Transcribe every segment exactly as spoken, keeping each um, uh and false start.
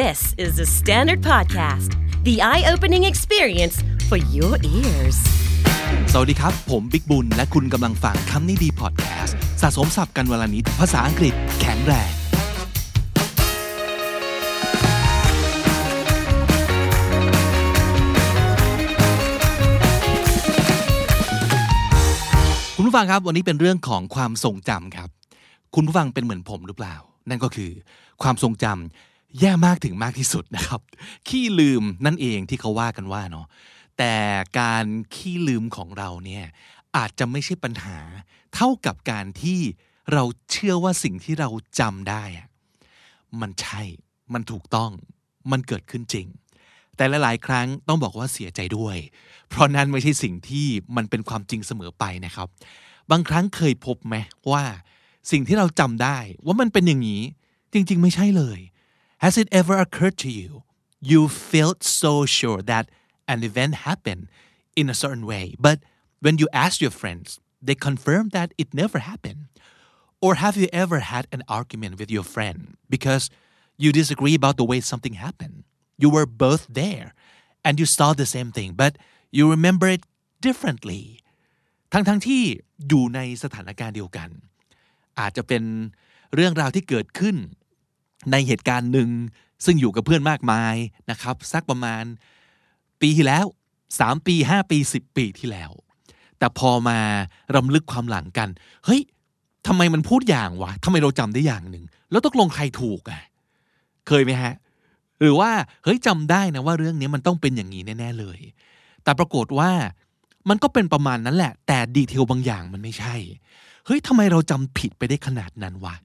This is the Standard Podcast, the eye-opening experience for your ears. สวัสดีครับผมบิ๊กบุญและคุณกำลังฟังคำนี้ดีพอดแคสต์สะสมศัพท์กันวันละนิดภาษาอังกฤษแข็งแรงคุณผู้ฟังครับวันนี้เป็นเรื่องของความทรงจำครับคุณผู้ฟังเป็นเหมือนผมหรือเปล่านั่นก็คือความทรงจำแย่มากถึงมากที่สุดนะครับขี้ลืมนั่นเองที่เขาว่ากันว่าเนาะแต่การขี้ลืมของเราเนี่ยอาจจะไม่ใช่ปัญหาเท่ากับการที่เราเชื่อว่าสิ่งที่เราจำได้มันใช่มันถูกต้องมันเกิดขึ้นจริงแต่หลายๆครั้งต้องบอกว่าเสียใจด้วยเพราะนั้นไม่ใช่สิ่งที่มันเป็นความจริงเสมอไปนะครับบางครั้งเคยพบไหมว่าสิ่งที่เราจำได้ว่ามันเป็นอย่างนี้จริงๆไม่ใช่เลย Has it ever occurred to you you felt so sure that an event happened in a certain way but when you ask your friends they confirm that it never happened or have you ever had an argument with your friend because you disagree about the way something happened you were both there and you saw the same thing but you remember it differently ทั้งๆที่อยู่ในสถานการณ์เดียวกันอาจจะเป็นเรื่องราวที่เกิดขึ้นในเหตุการณ์หนึ่งซึ่งอยู่กับเพื่อนมากมายนะครับสักประมาณปีที่แล้วสามปีห้าปีสิบปีที่แล้วแต่พอมารำลึกความหลังกันเฮ้ยทำไมมันพูดอย่างวะทำไมเราจำได้อย่างหนึ่งแล้วตกลงใครถูกอ่ะเคยไหมฮะหรือว่าเฮ้ยจำได้นะว่าเรื่องนี้มันต้องเป็นอย่างนี้แน่ๆเลยแต่ปรากฏว่ามันก็เป็นประมาณนั้นแหละแต่ดีเทลบางอย่างมันไม่ใช่เฮ้ยทำไมเราจำผิดไปได้ขนาดนั้นวะ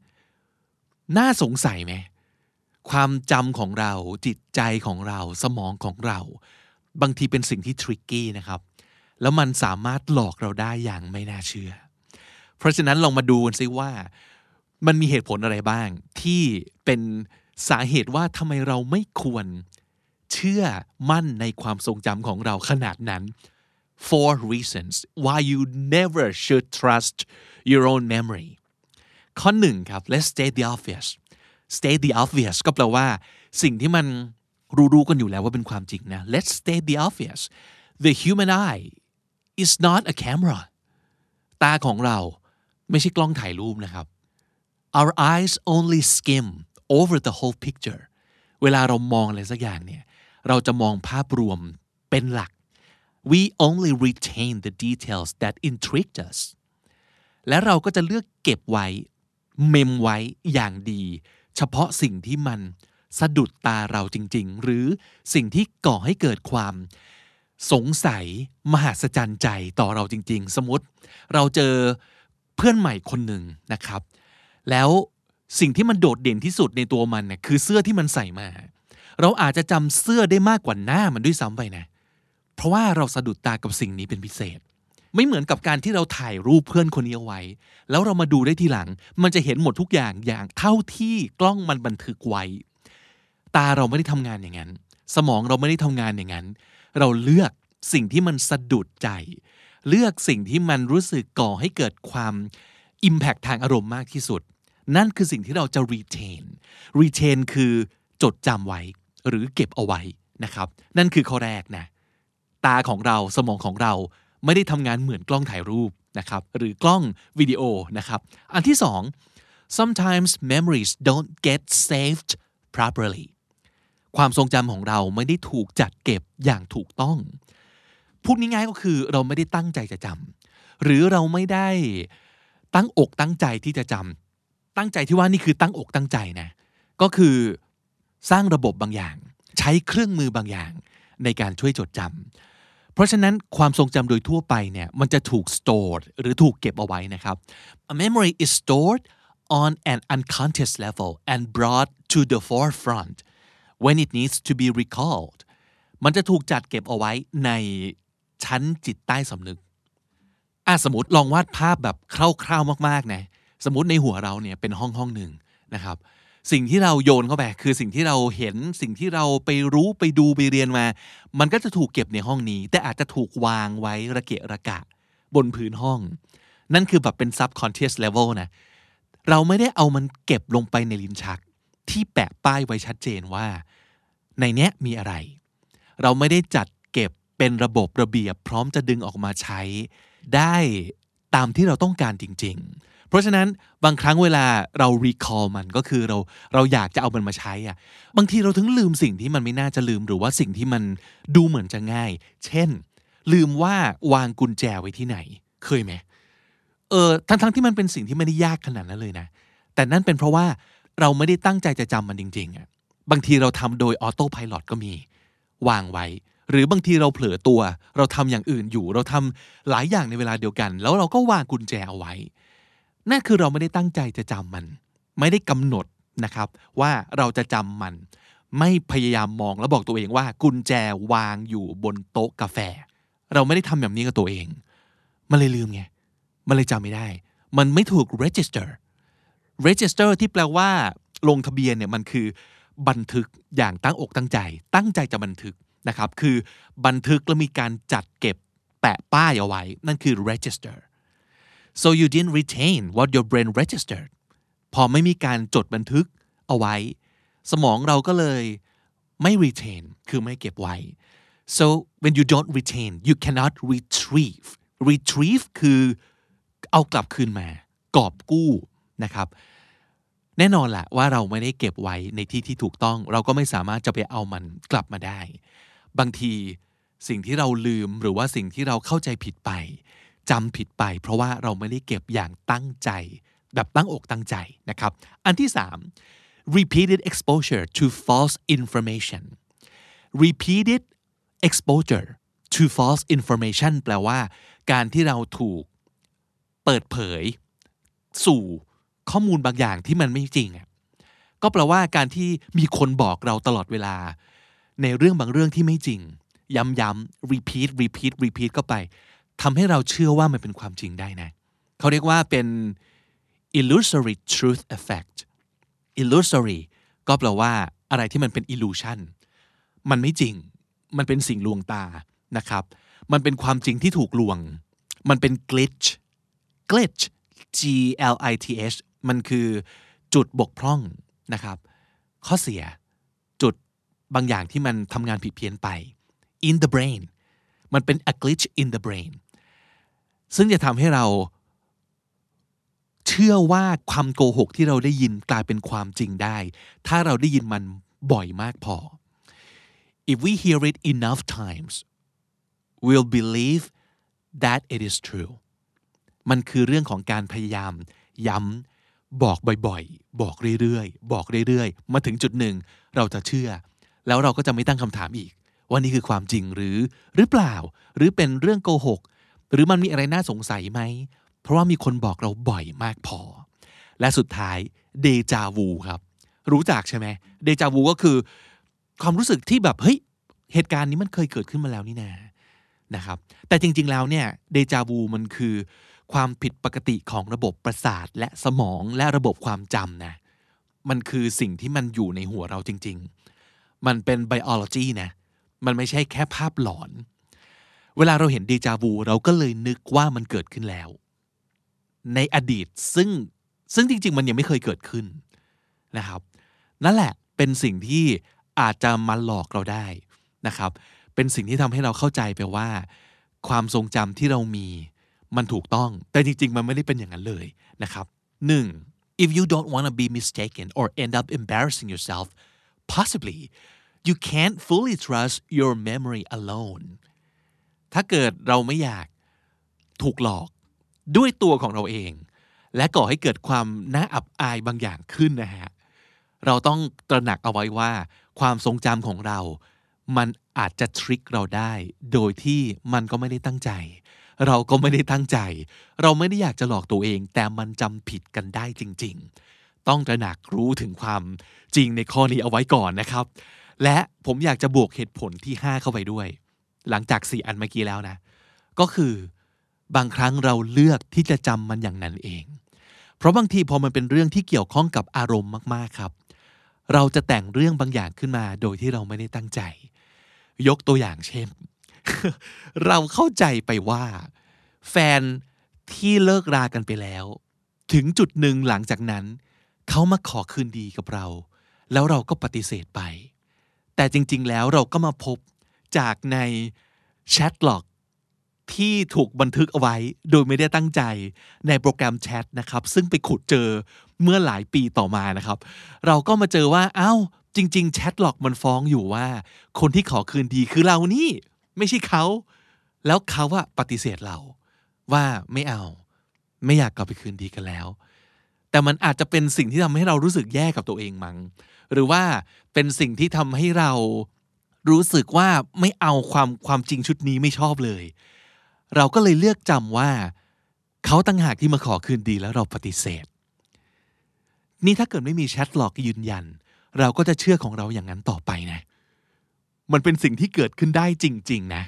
น่าสงสัยไหมความจำของเราจิตใจของเราสมองของเราบางทีเป็นสิ่งที่ทริกกี้นะครับแล้วมันสามารถหลอกเราได้อย่างไม่น่าเชื่อเพราะฉะนั้นลองมาดูกันซิว่ามันมีเหตุผลอะไรบ้างที่เป็นสาเหตุว่าทำไมเราไม่ควรเชื่อมั่นในความทรงจำของเราขนาดนั้นFour reasons why you never should trust your own memory. ข้อหนึ่งครับ let's state the obvious. State the obvious ก็แปลว่าสิ่งที่มันรู้ๆกันอยู่แล้วว่าเป็นความจริงนะ Let's state the obvious. The human eye is not a camera. ตาของเราไม่ใช่กล้องถ่ายรูปนะครับ Our eyes only skim over the whole picture. เวลาเรามองอะไรสักอย่างเนี่ยเราจะมองภาพรวมเป็นหลักWe only retain the details that intrigued us. และเราก็จะเลือกเก็บไว้เมมไว้อย่างดีเฉพาะสิ่งที่มันสะดุดตาเราจริงๆหรือสิ่งที่ก่อให้เกิดความสงสัยมหัศจรรย์ใจต่อเราจริงๆสมมติเราเจอเพื่อนใหม่คนหนึ่งนะครับแล้วสิ่งที่มันโดดเด่นที่สุดในตัวมันเนี่ยคือเสื้อที่มันใส่มาเราอาจจะจำเสื้อได้มากกว่าหน้ามันด้วยซ้ำไปนะเพราะว่าเราสะดุดตากับสิ่งนี้เป็นพิเศษไม่เหมือนกับการที่เราถ่ายรูปเพื่อนคนนี้เอาไว้แล้วเรามาดูได้ทีหลังมันจะเห็นหมดทุกอย่างอย่างเท่าที่กล้องมันบันทึกไว้ตาเราไม่ได้ทำงานอย่างนั้นสมองเราไม่ได้ทำงานอย่างนั้นเราเลือกสิ่งที่มันสะดุดใจเลือกสิ่งที่มันรู้สึกก่อให้เกิดความ impact ทางอารมณ์มากที่สุดนั่นคือสิ่งที่เราจะ retain retain คือจดจำไว้หรือเก็บเอาไว้นะครับนั่นคือข้อแรกนะตาของเราสมองของเราไม่ได้ทำงานเหมือนกล้องถ่ายรูปนะครับหรือกล้องวิดีโอนะครับอันที่สอง sometimes memories don't get saved properly ความทรงจำของเราไม่ได้ถูกจัดเก็บอย่างถูกต้องพูดง่ายๆก็คือเราไม่ได้ตั้งใจจะจำหรือเราไม่ได้ตั้งอกตั้งใจที่จะจำตั้งใจที่ว่านี่คือตั้งอกตั้งใจนะก็คือสร้างระบบบางอย่างใช้เครื่องมือบางอย่างในการช่วยจดจำเพราะฉะนั้นความทรงจำโดยทั่วไปเนี่ยมันจะถูก stored หรือถูกเก็บเอาไว้นะครับ A memory is stored on an unconscious level and brought to the forefront when it needs to be recalled มันจะถูกจัดเก็บเอาไว้ในชั้นจิตใต้สำนึกอ่ะสมมติลองวาดภาพแบบคร่าวๆมากๆนะสมมติในหัวเราเนี่ยเป็นห้องห้องหนึ่งนะครับสิ่งที่เราโยนเข้าไปคือสิ่งที่เราเห็นสิ่งที่เราไปรู้ไปดูไปเรียนมามันก็จะถูกเก็บในห้องนี้แต่อาจจะถูกวางไว้ระเกะระกะบนพื้นห้องนั่นคือแบบเป็น subconscious level นะเราไม่ได้เอามันเก็บลงไปในลิ้นชัก ที่แปะป้ายไว้ชัดเจนว่าในเนี้ยมีอะไรเราไม่ได้จัดเก็บเป็นระบบระเบียบพร้อมจะดึงออกมาใช้ได้ตามที่เราต้องการจริงๆเพราะฉะนั้นบางครั้งเวลาเรา recall มันก็คือเราเราอยากจะเอามันมาใช้อ่ะบางทีเราถึงลืมสิ่งที่มันไม่น่าจะลืมหรือว่าสิ่งที่มันดูเหมือนจะง่ายเช่นลืมว่าวางกุญแจไว้ที่ไหนเคยไหมเออทั้งๆที่มันเป็นสิ่งที่ไม่ได้ยากขนาดนั้นเลยนะแต่นั่นเป็นเพราะว่าเราไม่ได้ตั้งใจจะจำมันจริงๆอ่ะบางทีเราทำโดยออโต้ไพลอตก็มีวางไว้หรือบางทีเราเผลอตัวเราทำอย่างอื่นอยู่เราทำหลายอย่างในเวลาเดียวกันแล้วเราก็วางกุญแจเอาไว้นั่นคือเราไม่ได้ตั้งใจจะจำมันไม่ได้กำหนดนะครับว่าเราจะจำมันไม่พยายามมองแล้วบอกตัวเองว่ากุญแจวางอยู่บนโต๊ะกาแฟเราไม่ได้ทำแบบนี้กับตัวเองมันเลยลืมไงมันเลยจำไม่ได้มันไม่ถูก register register ที่แปลว่าลงทะเบียนเนี่ยมันคือบันทึกอย่างตั้งอกตั้งใจตั้งใจจะบันทึกนะครับคือบันทึกและมีการจัดเก็บแปะป้ายเอาไว้นั่นคือ register so you didn't retain what your brain registered พอไม่มีการจดบันทึกเอาไว้สมองเราก็เลยไม่ retain คือไม่เก็บไว้ so when you don't retain you cannot retrieve retrieve คือเอากลับคืนมากอบกู้นะครับแน่นอนแหละว่าเราไม่ได้เก็บไว้ในที่ที่ถูกต้องเราก็ไม่สามารถจะไปเอามันกลับมาได้บางทีสิ่งที่เราลืมหรือว่าสิ่งที่เราเข้าใจผิดไปจำผิดไปเพราะว่าเราไม่ได้เก็บอย่างตั้งใจแบบตั้งอกตั้งใจนะครับอันที่สาม repeated exposure to false information repeated exposure to false information แปลว่าการที่เราถูกเปิดเผยสู่ข้อมูลบางอย่างที่มันไม่จริงอ่ะก็แปลว่าการที่มีคนบอกเราตลอดเวลาในเรื่องบางเรื่องที่ไม่จริงย้ำๆ repeat repeat repeat ก็ไปทำให้เราเชื่อว่ามันเป็นความจริงได้นะเขาเรียกว่าเป็น illusory truth effect illusory ก็แปลว่าอะไรที่มันเป็น illusion มันไม่จริงมันเป็นสิ่งลวงตานะครับมันเป็นความจริงที่ถูกลวงมันเป็น glitch glitch G L I T H มันคือจุดบกพร่องนะครับข้อเสียจุดบางอย่างที่มันทำงานผิดเพี้ยนไป in the brain มันเป็น a glitch in the brain ซึ่งจะทำให้เราเชื่อว่าความโกหกที่เราได้ยินกลายเป็นความจริงได้ถ้าเราได้ยินมันบ่อยมากพอ if we hear it enough times we'll believe that it is trueมันคือเรื่องของการพยายามย้ำบอกบ่อยๆบอกเรื่อยๆบอกเรื่อยๆมาถึงจุดหนึ่งเราจะเชื่อแล้วเราก็จะไม่ตั้งคำถามอีกว่านี่คือความจริงหรือหรือเปล่าหรือเป็นเรื่องโกหกหรือมันมีอะไรน่าสงสัยไหมเพราะว่ามีคนบอกเราบ่อยมากพอและสุดท้ายเดจาวูครับรู้จักใช่ไหมเดจาวูก็คือความรู้สึกที่แบบเฮ้ยเหตุการณ์นี้มันเคยเกิดขึ้นมาแล้วนี่นานะครับแต่จริงๆแล้วเนี่ยเดจาวูมันคือความผิดปกติของระบบประสาทและสมองและระบบความจำนะมันคือสิ่งที่มันอยู่ในหัวเราจริงๆมันเป็น biology นะมันไม่ใช่แค่ภาพหลอนเวลาเราเห็นเดจาวูเราก็เลยนึกว่ามันเกิดขึ้นแล้วในอดีตซึ่งซึ่งจริงๆมันยังไม่เคยเกิดขึ้นนะครับนั่นแหละเป็นสิ่งที่อาจจะมาหลอกเราได้นะครับเป็นสิ่งที่ทำให้เราเข้าใจไปว่าความทรงจำที่เรามีมันถูกต้องแต่จริงๆมันไม่ได้เป็นอย่างนั้นเลยนะครับ หนึ่ง if you don't want to be mistaken or end up embarrassing yourself possibly you can't fully trust your memory alone ถ้าเกิดเราไม่อยากถูกหลอกด้วยตัวของเราเองและก่อให้เกิดความน่าอับอายบางอย่างขึ้นนะฮะเราต้องตระหนักเอาไว้ว่าความทรงจำของเรามันอาจจะทริกเราได้โดยที่มันก็ไม่ได้ตั้งใจเราก็ไม่ได้ตั้งใจเราไม่ได้อยากจะหลอกตัวเองแต่มันจำผิดกันได้จริงๆต้องตระหนักรู้ถึงความจริงในข้อนี้เอาไว้ก่อนนะครับและผมอยากจะบวกเหตุผลที่ห้าเข้าไปด้วยหลังจากสี่อันเมื่อกี้แล้วนะก็คือบางครั้งเราเลือกที่จะจำมันอย่างนั้นเองเพราะบางทีพอมันเป็นเรื่องที่เกี่ยวข้องกับอารมณ์มากๆครับเราจะแต่งเรื่องบางอย่างขึ้นมาโดยที่เราไม่ได้ตั้งใจยกตัวอย่างเช่นเราเข้าใจไปว่าแฟนที่เลิกรากันไปแล้วถึงจุดหนึ่งหลังจากนั้นเขามาขอคืนดีกับเรา แล้วเราก็ปฏิเสธไปแต่จริงๆแล้วเราก็มาพบจากในแชทล็อกที่ถูกบันทึกเอาไว้โดยไม่ได้ตั้งใจในโปรแกรมแชทนะครับซึ่งไปขุดเจอเมื่อหลายปีต่อมานะครับเราก็มาเจอว่าอ้าวจริงๆแชทล็อกมันฟ้องอยู่ว่าคนที่ขอคืนดีคือเรานี่ไม่ใช่เขาแล้วเขาว่าปฏิเสธเราว่าไม่เอาไม่อยากกลับไปคืนดีกันแล้วแต่มันอาจจะเป็นสิ่งที่ทำให้เรารู้สึกแย่กับตัวเองมั้งหรือว่าเป็นสิ่งที่ทำให้เรารู้สึกว่าไม่เอาความความจริงชุดนี้ไม่ชอบเลยเราก็เลยเลือกจำว่าเขาต่างหากที่มาขอคืนดีแล้วเราปฏิเสธนี่ถ้าเกิดไม่มีแชทหลอกยืนยันเราก็จะเชื่อของเราอย่างนั้นต่อไปนะมันเป็นสิ่งที่เกิดขึ้นได้จริงๆนะ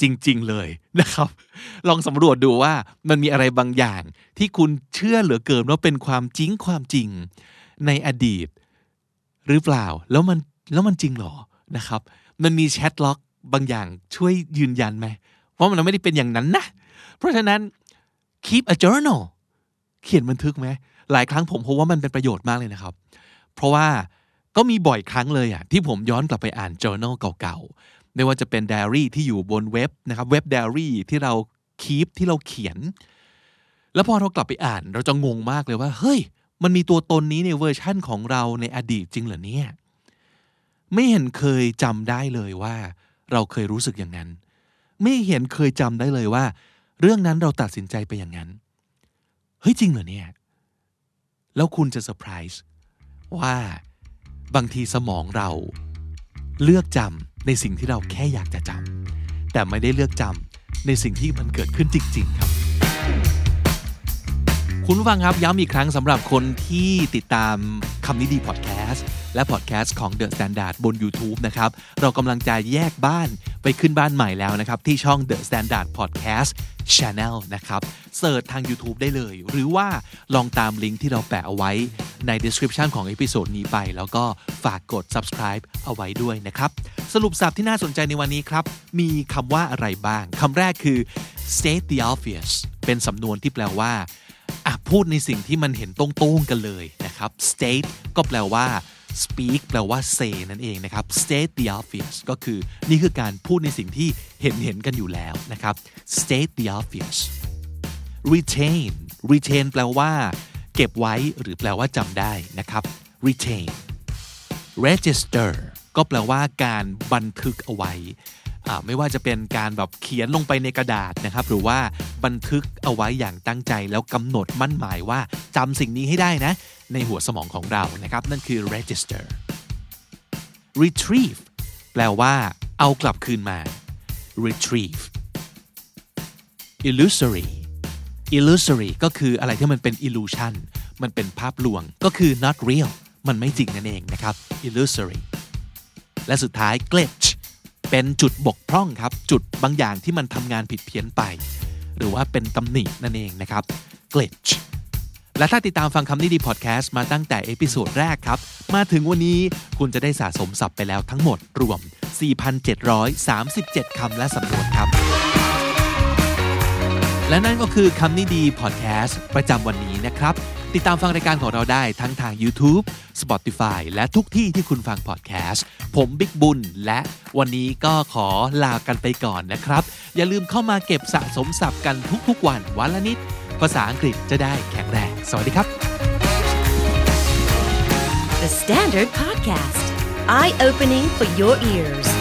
จริงๆเลยนะครับลองสำรวจดูว่ามันมีอะไรบางอย่างที่คุณเชื่อเหลือเกินว่าเป็นความจริงความจริงในอดีตหรือเปล่าแล้วมันแล้วมันจริงหรอนะครับมันมีแชทล็อกบางอย่างช่วยยืนยันไหมว่ามันไม่ได้เป็นอย่างนั้นนะเพราะฉะนั้น keep a journal เขียนบันทึกไหมหลายครั้งผมพบว่ามันเป็นประโยชน์มากเลยนะครับเพราะว่าก็มีบ่อยครั้งเลยอ่ะที่ผมย้อนกลับไปอ่าน journal เก่าๆไม่ว่าจะเป็น diary ที่อยู่บนเว็บนะครับเว็บ diary ที่เรา keep ที่เราเขียนแล้วพอเรากลับไปอ่านเราจะงงมากเลยว่าเฮ้ยมันมีตัวตนนี้ในเวอร์ชั่นของเราในอดีตจริงเหรอเนี่ยไม่เห็นเคยจำได้เลยว่าเราเคยรู้สึกอย่างนั้นไม่เห็นเคยจำได้เลยว่าเรื่องนั้นเราตัดสินใจไปอย่างนั้นเฮ้ยจริงเหรอเนี่ยแล้วคุณจะเซอร์ไพรส์ว่าบางทีสมองเราเลือกจำในสิ่งที่เราแค่อยากจะจำแต่ไม่ได้เลือกจำในสิ่งที่มันเกิดขึ้นจริงๆครับคุณผู้ฟังครับย้ำอีกครั้งสำหรับคนที่ติดตามคำนี้ดีพอดแคสต์และพอดแคสต์ของ The Standard บน YouTube นะครับเรากำลังจะแยกบ้านไปขึ้นบ้านใหม่แล้วนะครับที่ช่อง The Standard Podcast Channel นะครับเสิร์ชทาง YouTube ได้เลยหรือว่าลองตามลิงก์ที่เราแปะเอาไว้ใน description ของเอพิโซดนี้ไปแล้วก็ฝากกด Subscribe เอาไว้ด้วยนะครับสรุปศัพท์ที่น่าสนใจในวันนี้ครับมีคำว่าอะไรบ้างคำแรกคือ state the obvious เป็นสำนวนที่แปลว่าพูดในสิ่งที่มันเห็นตรงๆกันเลยนะครับ state ก็แปลว่า speak แปลว่า say นั่นเองนะครับ state the obvious ก็คือนี่คือการพูดในสิ่งที่เห็นเห็นกันอยู่แล้วนะครับ state the obvious retain retain แปลว่าเก็บไว้หรือแปลว่าจำได้นะครับ retain register ก็แปลว่าการบันทึกเอาไว้ไม่ว่าจะเป็นการแบบเขียนลงไปในกระดาษนะครับหรือว่าบันทึกเอาไว้อย่างตั้งใจแล้วกำหนดมั่นหมายว่าจำสิ่งนี้ให้ได้นะในหัวสมองของเรานะครับนั่นคือ register retrieve แปลว่าเอากลับคืนมา retrieve illusory illusory ก็คืออะไรที่มันเป็น illusion มันเป็นภาพลวงก็คือ not real มันไม่จริงนั่นเองนะครับ illusory และสุดท้าย glitchเป็นจุดบกพร่องครับจุดบางอย่างที่มันทำงานผิดเพี้ยนไปหรือว่าเป็นตำหนินั่นเองนะครับ glitch และถ้าติดตามฟังคำนี้ดีพอดแคสต์มาตั้งแต่เอพิโซดแรกครับมาถึงวันนี้คุณจะได้สะสมศัพท์ไปแล้วทั้งหมดรวม สี่พันเจ็ดร้อยสามสิบเจ็ด คำและสำนวนครับและนั่นก็คือคำนี้ดีพอดแคสต์ประจำวันนี้นะครับติดตามฟังรายการของเราได้ทั้งทาง YouTube Spotify และทุกที่ที่คุณฟังพอดแคสต์ผมบิ๊กบุญและวันนี้ก็ขอลากันไปก่อนนะครับอย่าลืมเข้ามาเก็บสะสมศัพท์กันทุกๆวันวันละนิดภาษาอังกฤษจะได้แข็งแรงสวัสดีครับ The Standard Podcast Eye Opening for Your Ears